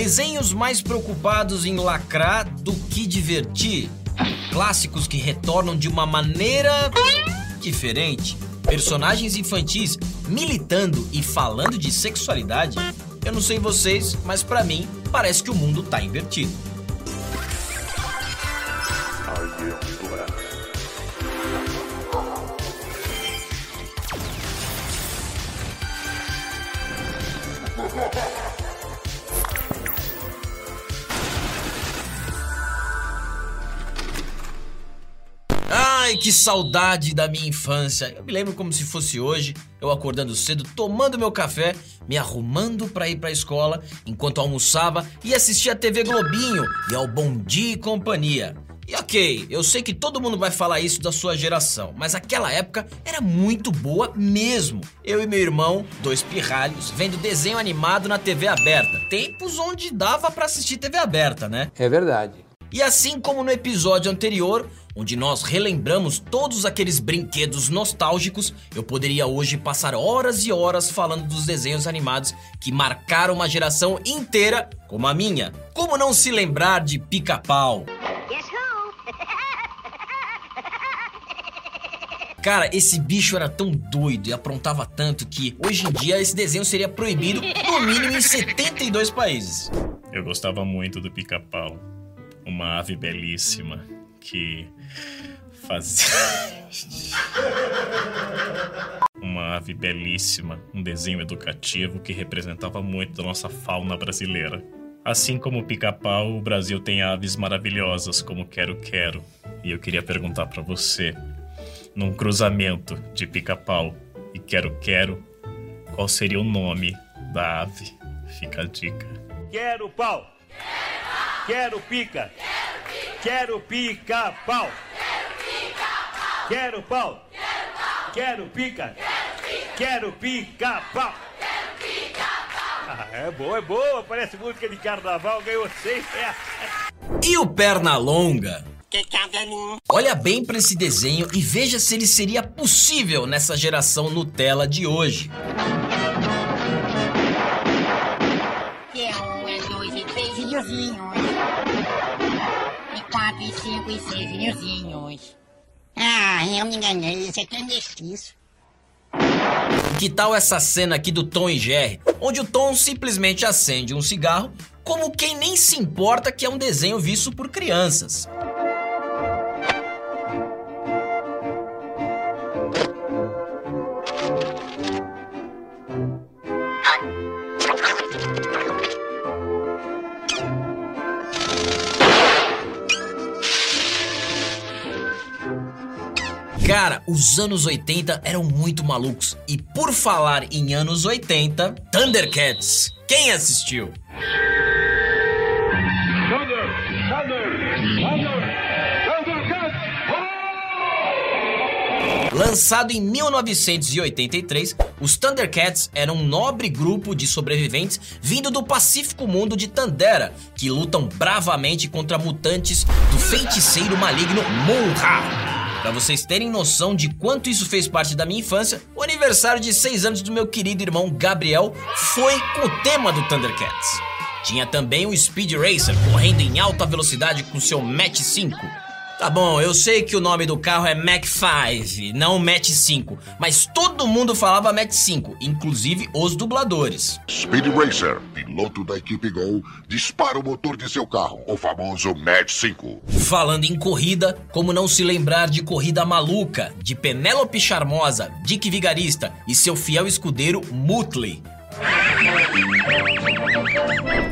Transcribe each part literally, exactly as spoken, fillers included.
Desenhos mais preocupados em lacrar do que divertir. Clássicos que retornam de uma maneira diferente. Personagens infantis militando e falando de sexualidade. Eu não sei vocês, mas pra mim parece que o mundo tá invertido. Ai, que saudade da minha infância. Eu me lembro como se fosse hoje, eu acordando cedo, tomando meu café, me arrumando pra ir pra escola, enquanto almoçava e assistia a T V Globinho e ao Bom Dia e Companhia. E ok, eu sei que todo mundo vai falar isso da sua geração, mas aquela época era muito boa mesmo. Eu e meu irmão, dois pirralhos, vendo desenho animado na T V aberta. Tempos onde dava pra assistir T V aberta, né? É verdade. E assim como no episódio anterior, onde nós relembramos todos aqueles brinquedos nostálgicos, eu poderia hoje passar horas e horas falando dos desenhos animados que marcaram uma geração inteira, como a minha. Como não se lembrar de Pica-Pau? Cara, esse bicho era tão doido e aprontava tanto que hoje em dia esse desenho seria proibido no mínimo em setenta e dois países. Eu gostava muito do Pica-Pau, uma ave belíssima que fazia... uma ave belíssima, um desenho educativo que representava muito da nossa fauna brasileira. Assim como o Pica-Pau, o Brasil tem aves maravilhosas como Quero Quero. E eu queria perguntar pra você... num cruzamento de Pica-Pau e Quero Quero, qual seria o nome da ave? Fica a dica. Quero pau! Quero pica! Quero pica-pau! Quero pau! Quero pica! Quero pica-pau! Ah, é boa, é boa! Parece música de carnaval, ganhou seis reais. E o Pernalonga? Olha bem para esse desenho e veja se ele seria possível nessa geração Nutella de hoje. É um, é dois, é três vinhozinhos. É quatro, é cinco, é seis vinhozinhos. Ah, eu me enganei, isso aqui é mestiço. Que tal essa cena aqui do Tom e Jerry, onde o Tom simplesmente acende um cigarro, como quem nem se importa que é um desenho visto por crianças. Cara, os anos oitenta eram muito malucos. E por falar em anos oitenta, Thundercats. Quem assistiu? Thunder, Thunder, Thunder, Thundercats! Oh! Lançado em mil novecentos e oitenta e três, os Thundercats eram um nobre grupo de sobreviventes vindo do pacífico mundo de Tandera, que lutam bravamente contra mutantes do feiticeiro maligno Moonra. Pra vocês terem noção de quanto isso fez parte da minha infância, o aniversário de seis anos do meu querido irmão Gabriel foi com o tema do Thundercats. Tinha também o Speed Racer correndo em alta velocidade com seu Mach cinco. Tá bom, eu sei que o nome do carro é Mach cinco, não Mach cinco, mas todo mundo falava Mach cinco, inclusive os dubladores. Speed Racer, piloto da equipe Gol, dispara o motor de seu carro, o famoso Mach cinco. Falando em corrida, como não se lembrar de Corrida Maluca, de Penélope Charmosa, Dick Vigarista e seu fiel escudeiro Mutley.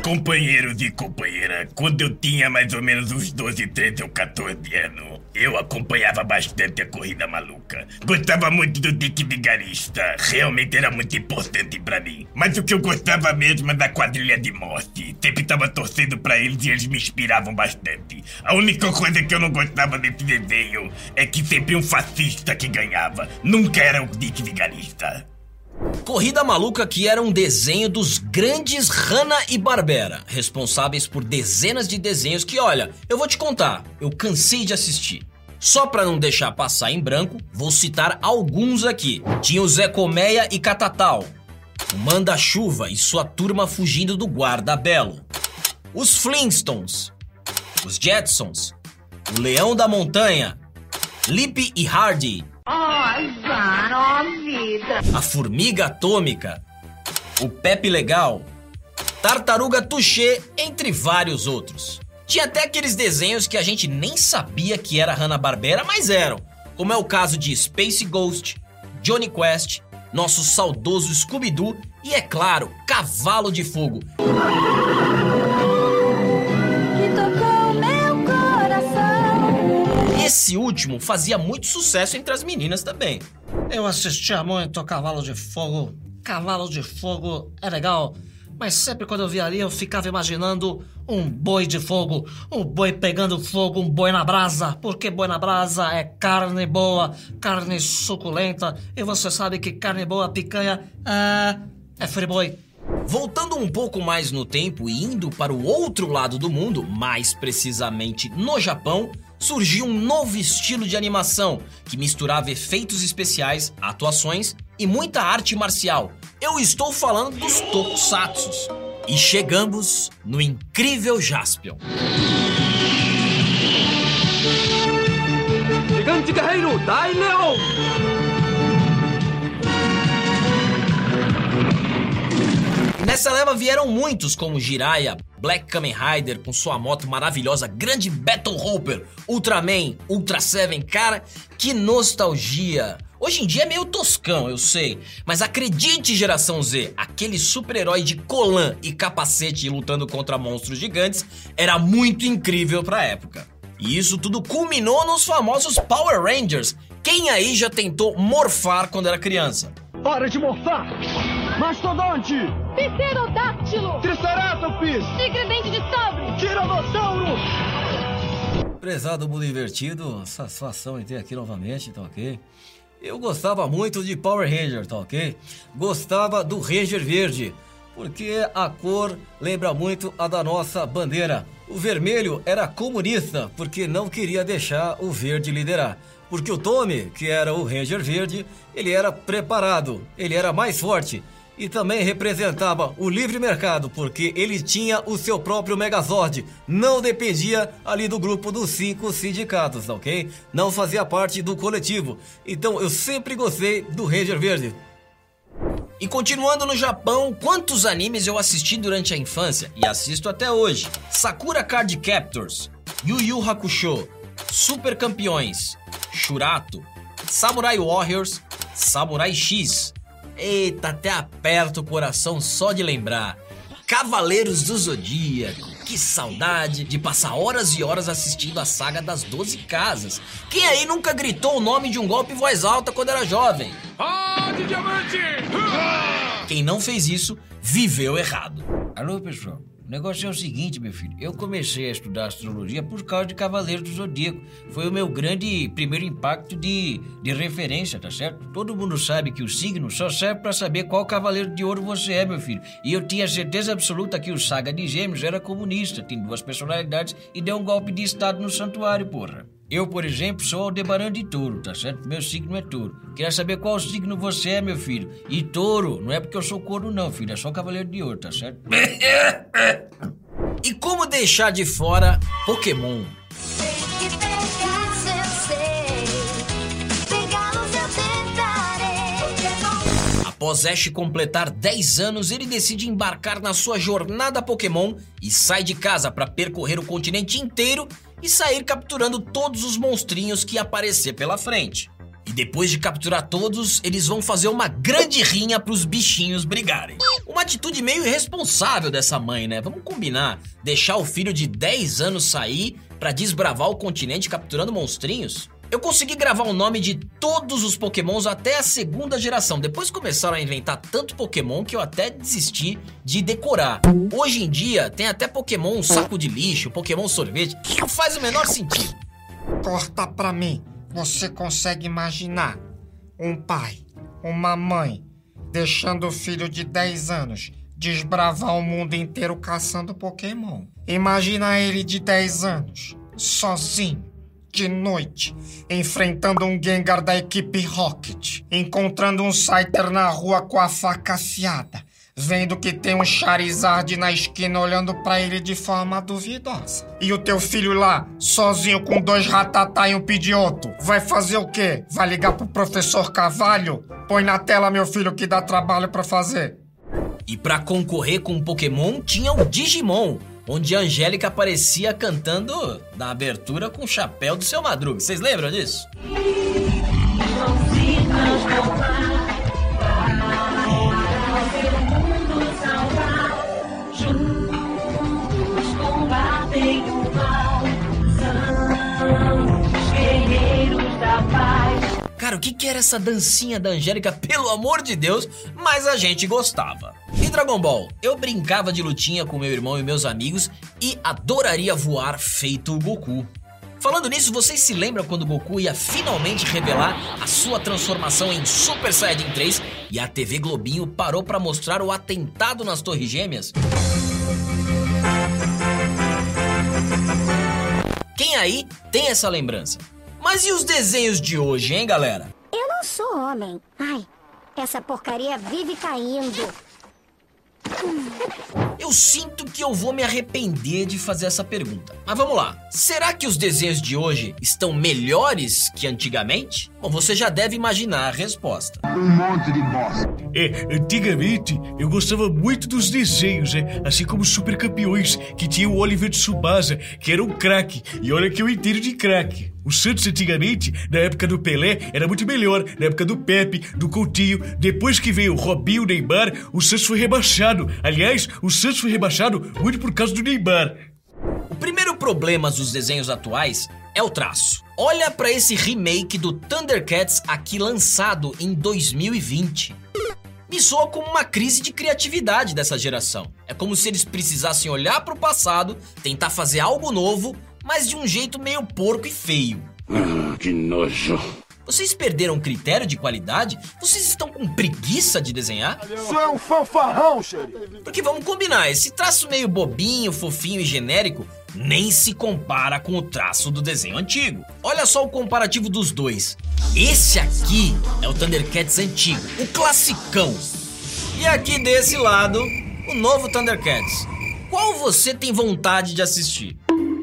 Companheiro de companheira, quando eu tinha mais ou menos uns doze, treze ou quatorze anos, eu acompanhava bastante a Corrida Maluca. Gostava muito do Dick Vigarista, realmente era muito importante pra mim. Mas o que eu gostava mesmo é da Quadrilha de Morte. Sempre tava torcendo pra eles e eles me inspiravam bastante. A única coisa que eu não gostava desse desenho é que sempre um fascista que ganhava. Nunca era o Dick Vigarista. Corrida Maluca, que era um desenho dos grandes Hanna-Barbera, responsáveis por dezenas de desenhos que, olha, eu vou te contar, eu cansei de assistir. Só pra não deixar passar em branco, vou citar alguns aqui. Tinha o Zé Colmeia e Catatal, o Manda-Chuva e sua turma fugindo do Guarda Belo, os Flintstones, os Jetsons, o Leão da Montanha, Lippy e Hardy, a Formiga Atômica, o Pepe Legal, Tartaruga Touché, entre vários outros. Tinha até aqueles desenhos que a gente nem sabia que era Hanna-Barbera, mas eram, como é o caso de Space Ghost, Johnny Quest, nosso saudoso Scooby-Doo e, é claro, Cavalo de Fogo. Que tocou meu coração. Esse último fazia muito sucesso entre as meninas também. Eu assistia muito Cavalo de Fogo. Cavalo de Fogo é legal, mas sempre quando eu via ali eu ficava imaginando um boi de fogo, um boi pegando fogo, um boi na brasa, porque boi na brasa é carne boa, carne suculenta, e você sabe que carne boa, picanha, é, é friboi. Voltando um pouco mais no tempo e indo para o outro lado do mundo, mais precisamente no Japão, surgiu um novo estilo de animação que misturava efeitos especiais, atuações e muita arte marcial. Eu estou falando dos tokusatsus. E chegamos no incrível Jaspion. Gigante guerreiro Dai Leon! Nessa leva vieram muitos, como Jiraiya, Black Kamen Rider com sua moto maravilhosa, grande Battle Hopper, Ultraman, Ultra Seven, cara, que nostalgia! Hoje em dia é meio toscão, eu sei, mas acredite, geração Z, aquele super-herói de colã e capacete lutando contra monstros gigantes era muito incrível pra época. E isso tudo culminou nos famosos Power Rangers. Quem aí já tentou morfar quando era criança? Hora de morfar! Mastodonte! Pterodáctilo! Triceratops! Tigre-dente de sabre! Tiranossauro! Prezado mundo invertido, satisfação em ter aqui novamente, tá ok? Eu gostava muito de Power Ranger, tá ok? Gostava do Ranger verde, porque a cor lembra muito a da nossa bandeira. O vermelho era comunista, porque não queria deixar o verde liderar. Porque o Tommy, que era o Ranger verde, ele era preparado, ele era mais forte. E também representava o livre mercado, porque ele tinha o seu próprio Megazord. Não dependia ali do grupo dos cinco sindicatos, ok? Não fazia parte do coletivo. Então eu sempre gostei do Ranger Verde. E continuando no Japão, quantos animes eu assisti durante a infância e assisto até hoje? Sakura Card Captors, Yu Yu Hakusho, Super Campeões, Shurato, Samurai Warriors, Samurai X... Eita, até aperta o coração só de lembrar. Cavaleiros do Zodíaco. Que saudade de passar horas e horas assistindo a saga das doze casas. Quem aí nunca gritou o nome de um golpe em voz alta quando era jovem? Ah, de diamante! Ah! Quem não fez isso, viveu errado. Alô, pessoal. O negócio é o seguinte, meu filho. Eu comecei a estudar astrologia por causa de Cavaleiros do Zodíaco. Foi o meu grande primeiro impacto de, de referência, tá certo? Todo mundo sabe que o signo só serve pra saber qual cavaleiro de ouro você é, meu filho. E eu tinha certeza absoluta que o Saga de Gêmeos era comunista, tem duas personalidades e deu um golpe de estado no santuário, porra. Eu, por exemplo, sou Aldebaran de Touro, tá certo? Meu signo é Touro. Queria saber qual signo você é, meu filho. E Touro, não é porque eu sou corno não, filho. É só Cavaleiro de Ouro, tá certo? E como deixar de fora Pokémon? Após Ash completar dez anos, ele decide embarcar na sua jornada Pokémon e sai de casa para percorrer o continente inteiro e sair capturando todos os monstrinhos que aparecer pela frente. E depois de capturar todos, eles vão fazer uma grande rinha pros bichinhos brigarem. Uma atitude meio irresponsável dessa mãe, né? Vamos combinar, deixar o filho de dez anos sair pra desbravar o continente capturando monstrinhos? Eu consegui gravar o nome de todos os Pokémons até a segunda geração. Depois começaram a inventar tanto Pokémon que eu até desisti de decorar. Hoje em dia tem até Pokémon saco de lixo, Pokémon sorvete. Não faz o menor sentido. Corta pra mim. Você consegue imaginar um pai, uma mãe, deixando o filho de dez anos desbravar o mundo inteiro caçando Pokémon? Imagina ele de dez anos, sozinho. De noite, enfrentando um Gengar da equipe Rocket, encontrando um Scyther na rua com a faca afiada, vendo que tem um Charizard na esquina olhando pra ele de forma duvidosa. E o teu filho lá, sozinho com dois ratatá e um pidioto, vai fazer o quê? Vai ligar pro professor Cavalho? Põe na tela, meu filho, que dá trabalho pra fazer. E pra concorrer com o Pokémon, tinha o Digimon, onde a Angélica aparecia cantando na abertura com o chapéu do Seu Madruga. Vocês lembram disso? Cara, o que que era essa dancinha da Angélica, pelo amor de Deus? Mas a gente gostava. E Dragon Ball? Eu brincava de lutinha com meu irmão e meus amigos e adoraria voar feito o Goku. Falando nisso, vocês se lembram quando o Goku ia finalmente revelar a sua transformação em Super Saiyajin três e a T V Globinho parou pra mostrar o atentado nas Torres Gêmeas? Quem aí tem essa lembrança? Mas e os desenhos de hoje, hein, galera? Eu não sou homem. Ai, essa porcaria vive caindo. Eu sinto que eu vou me arrepender de fazer essa pergunta. Mas vamos lá. Será que os desenhos de hoje estão melhores que antigamente? Bom, você já deve imaginar a resposta. Um monte de bosta. É, antigamente eu gostava muito dos desenhos, é, assim como Super Campeões, que tinha o Oliver Tsubasa, que era um craque. E olha que eu entendo de craque. O Santos antigamente, na época do Pelé, era muito melhor. Na época do Pepe, do Coutinho, depois que veio o Robinho, o Neymar, o Santos foi rebaixado. Aliás, o Santos foi rebaixado muito por causa do Neymar. O primeiro problema dos desenhos atuais é o traço. Olha pra esse remake do Thundercats aqui lançado em dois mil e vinte. Me soa como uma crise de criatividade dessa geração. É como se eles precisassem olhar pro passado, tentar fazer algo novo, mas de um jeito meio porco e feio. Ah, que nojo. Vocês perderam o critério de qualidade? Vocês estão com preguiça de desenhar? Isso é um fanfarrão, xerife. Porque vamos combinar, esse traço meio bobinho, fofinho e genérico nem se compara com o traço do desenho antigo. Olha só o comparativo dos dois. Esse aqui é o Thundercats antigo, o classicão. E aqui desse lado, o novo Thundercats. Qual você tem vontade de assistir?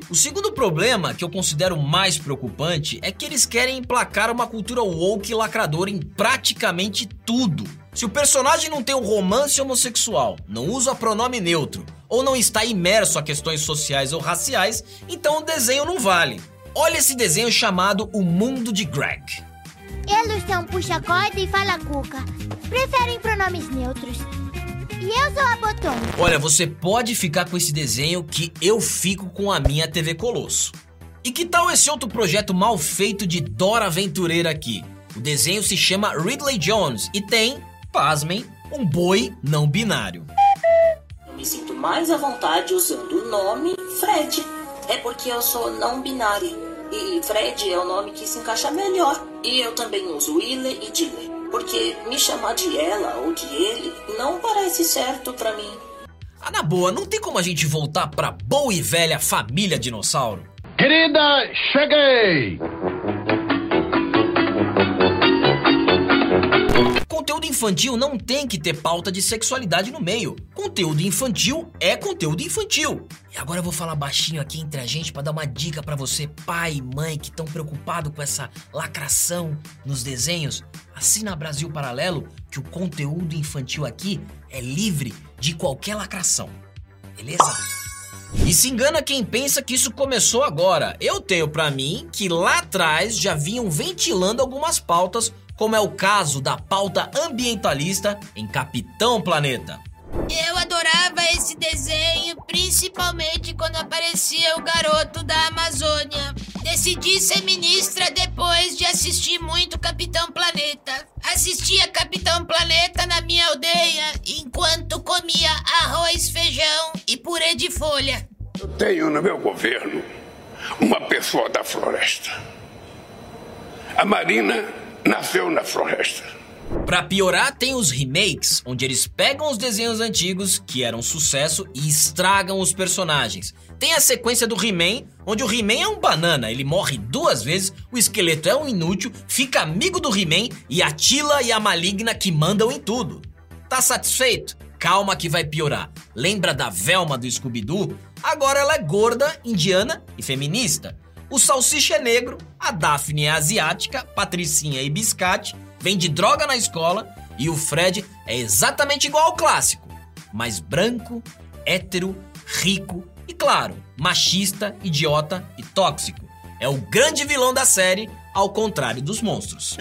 O segundo problema, que eu considero mais preocupante, é que eles querem emplacar uma cultura woke e lacradora em praticamente tudo. Se o personagem não tem um romance homossexual, não usa pronome neutro, ou não está imerso a questões sociais ou raciais, então o desenho não vale. Olha esse desenho chamado O Mundo de Greg. Eles são puxa-corda e fala-cuca. Preferem pronomes neutros. E eu sou a Botão. Olha, você pode ficar com esse desenho que eu fico com a minha T V Colosso. E que tal esse outro projeto mal feito de Dora Aventureira aqui? O desenho se chama Ridley Jones e tem, pasmem, um boi não binário. Eu me sinto mais à vontade usando o nome Fred. É porque eu sou não binário. E Fred é o nome que se encaixa melhor. E eu também uso Willy e Dilly. Porque me chamar de ela ou de ele não parece certo pra mim. Ah, na boa, não tem como a gente voltar pra boa e velha família dinossauro? Querida, cheguei! Conteúdo infantil não tem que ter pauta de sexualidade no meio. Conteúdo infantil é conteúdo infantil. E agora eu vou falar baixinho aqui entre a gente pra dar uma dica pra você, pai e mãe, que estão preocupados com essa lacração nos desenhos. Assina Brasil Paralelo, que o conteúdo infantil aqui é livre de qualquer lacração, beleza? E se engana quem pensa que isso começou agora. Eu tenho pra mim que lá atrás já vinham ventilando algumas pautas, como é o caso da pauta ambientalista em Capitão Planeta. Eu adorava esse desenho, principalmente quando aparecia o garoto da Amazônia. Decidi ser ministra depois de assistir muito Capitão Planeta. Assistia Capitão Planeta na minha aldeia, enquanto comia arroz, feijão e purê de folha. Eu tenho no meu governo uma pessoa da floresta. A Marina nasceu na floresta. Pra piorar, tem os remakes, onde eles pegam os desenhos antigos, que eram sucesso, e estragam os personagens. Tem a sequência do He-Man, onde o He-Man é um banana, ele morre duas vezes, o esqueleto é um inútil, fica amigo do He-Man, e a Tila e a Maligna que mandam em tudo. Tá satisfeito? Calma que vai piorar. Lembra da Velma do Scooby-Doo? Agora ela é gorda, indiana e feminista. O Salsicha é negro, a Daphne é asiática, Patricinha e Biscate, vende droga na escola e o Fred é exatamente igual ao clássico, mas branco, hétero, rico e, claro, machista, idiota e tóxico. É o grande vilão da série, ao contrário dos monstros.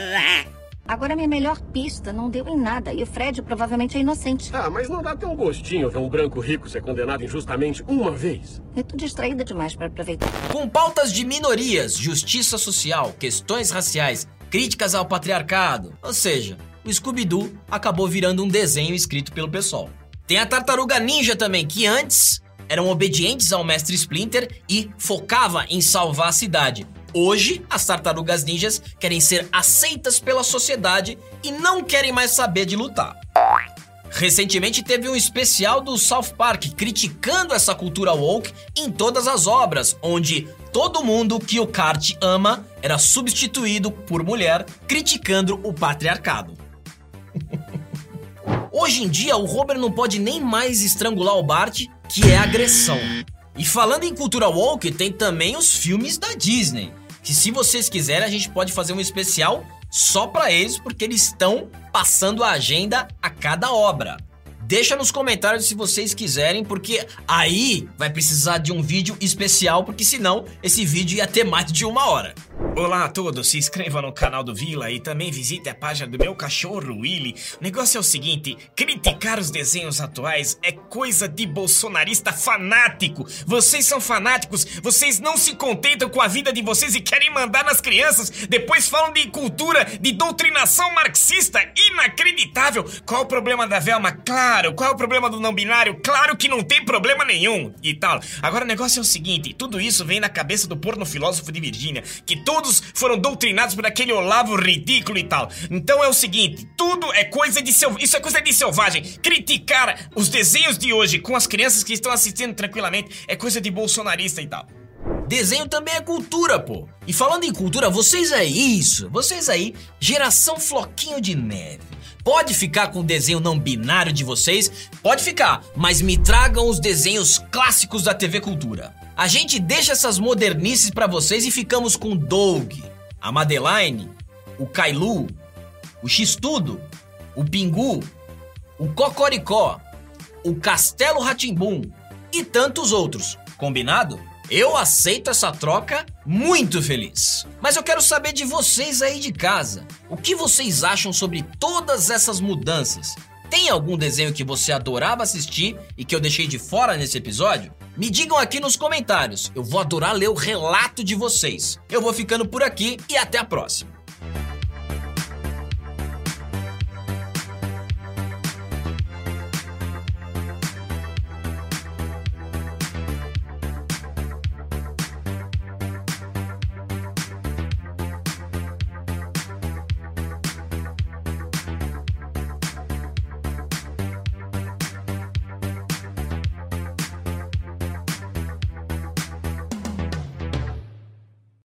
Agora minha melhor pista não deu em nada e o Fred provavelmente é inocente. Ah, mas não dá até um gostinho ver um branco rico ser condenado injustamente uma vez? Eu tô distraída demais pra aproveitar. Com pautas de minorias, justiça social, questões raciais, críticas ao patriarcado, ou seja, o Scooby-Doo acabou virando um desenho escrito pelo pessoal. Tem a Tartaruga Ninja também, que antes eram obedientes ao Mestre Splinter e focava em salvar a cidade. Hoje, as tartarugas ninjas querem ser aceitas pela sociedade e não querem mais saber de lutar. Recentemente teve um especial do South Park criticando essa cultura woke em todas as obras, onde todo mundo que o Kart ama era substituído por mulher, criticando o patriarcado. Hoje em dia, o Homer não pode nem mais estrangular o Bart, que é agressão. E falando em cultura woke, tem também os filmes da Disney, que se vocês quiserem a gente pode fazer um especial só pra eles, porque eles estão passando a agenda a cada obra. Deixa nos comentários se vocês quiserem, porque aí vai precisar de um vídeo especial, porque senão esse vídeo ia ter mais de uma hora. Olá a todos, se inscreva no canal do Vila e também visite a página do meu cachorro Willy. O negócio é o seguinte, criticar os desenhos atuais é coisa de bolsonarista fanático. Vocês são fanáticos, vocês não se contentam com a vida de vocês e querem mandar nas crianças. Depois falam de cultura, de doutrinação marxista, inacreditável. Qual o problema da Velma? Claro. Qual é o problema do não binário? Claro que não tem problema nenhum e tal. Agora o negócio é o seguinte, tudo isso vem na cabeça do porno filósofo de Virgínia, que todo Todos foram doutrinados por aquele Olavo ridículo e tal. Então é o seguinte, tudo é coisa de selvagem. Isso é coisa de selvagem. Criticar os desenhos de hoje com as crianças que estão assistindo tranquilamente é coisa de bolsonarista e tal. Desenho também é cultura, pô. E falando em cultura, vocês é isso. Vocês aí, geração floquinho de neve. Pode ficar com o desenho não binário de vocês? Pode ficar, mas me tragam os desenhos clássicos da T V Cultura. A gente deixa essas modernices pra vocês e ficamos com Doug, a Madeline, o Kailu, o X-Tudo, o Pingu, o Cocoricó, o Castelo Rá-Tim-Bum e tantos outros, combinado? Eu aceito essa troca muito feliz. Mas eu quero saber de vocês aí de casa, o que vocês acham sobre todas essas mudanças? Tem algum desenho que você adorava assistir e que eu deixei de fora nesse episódio? Me digam aqui nos comentários, eu vou adorar ler o relato de vocês. Eu vou ficando por aqui e até a próxima.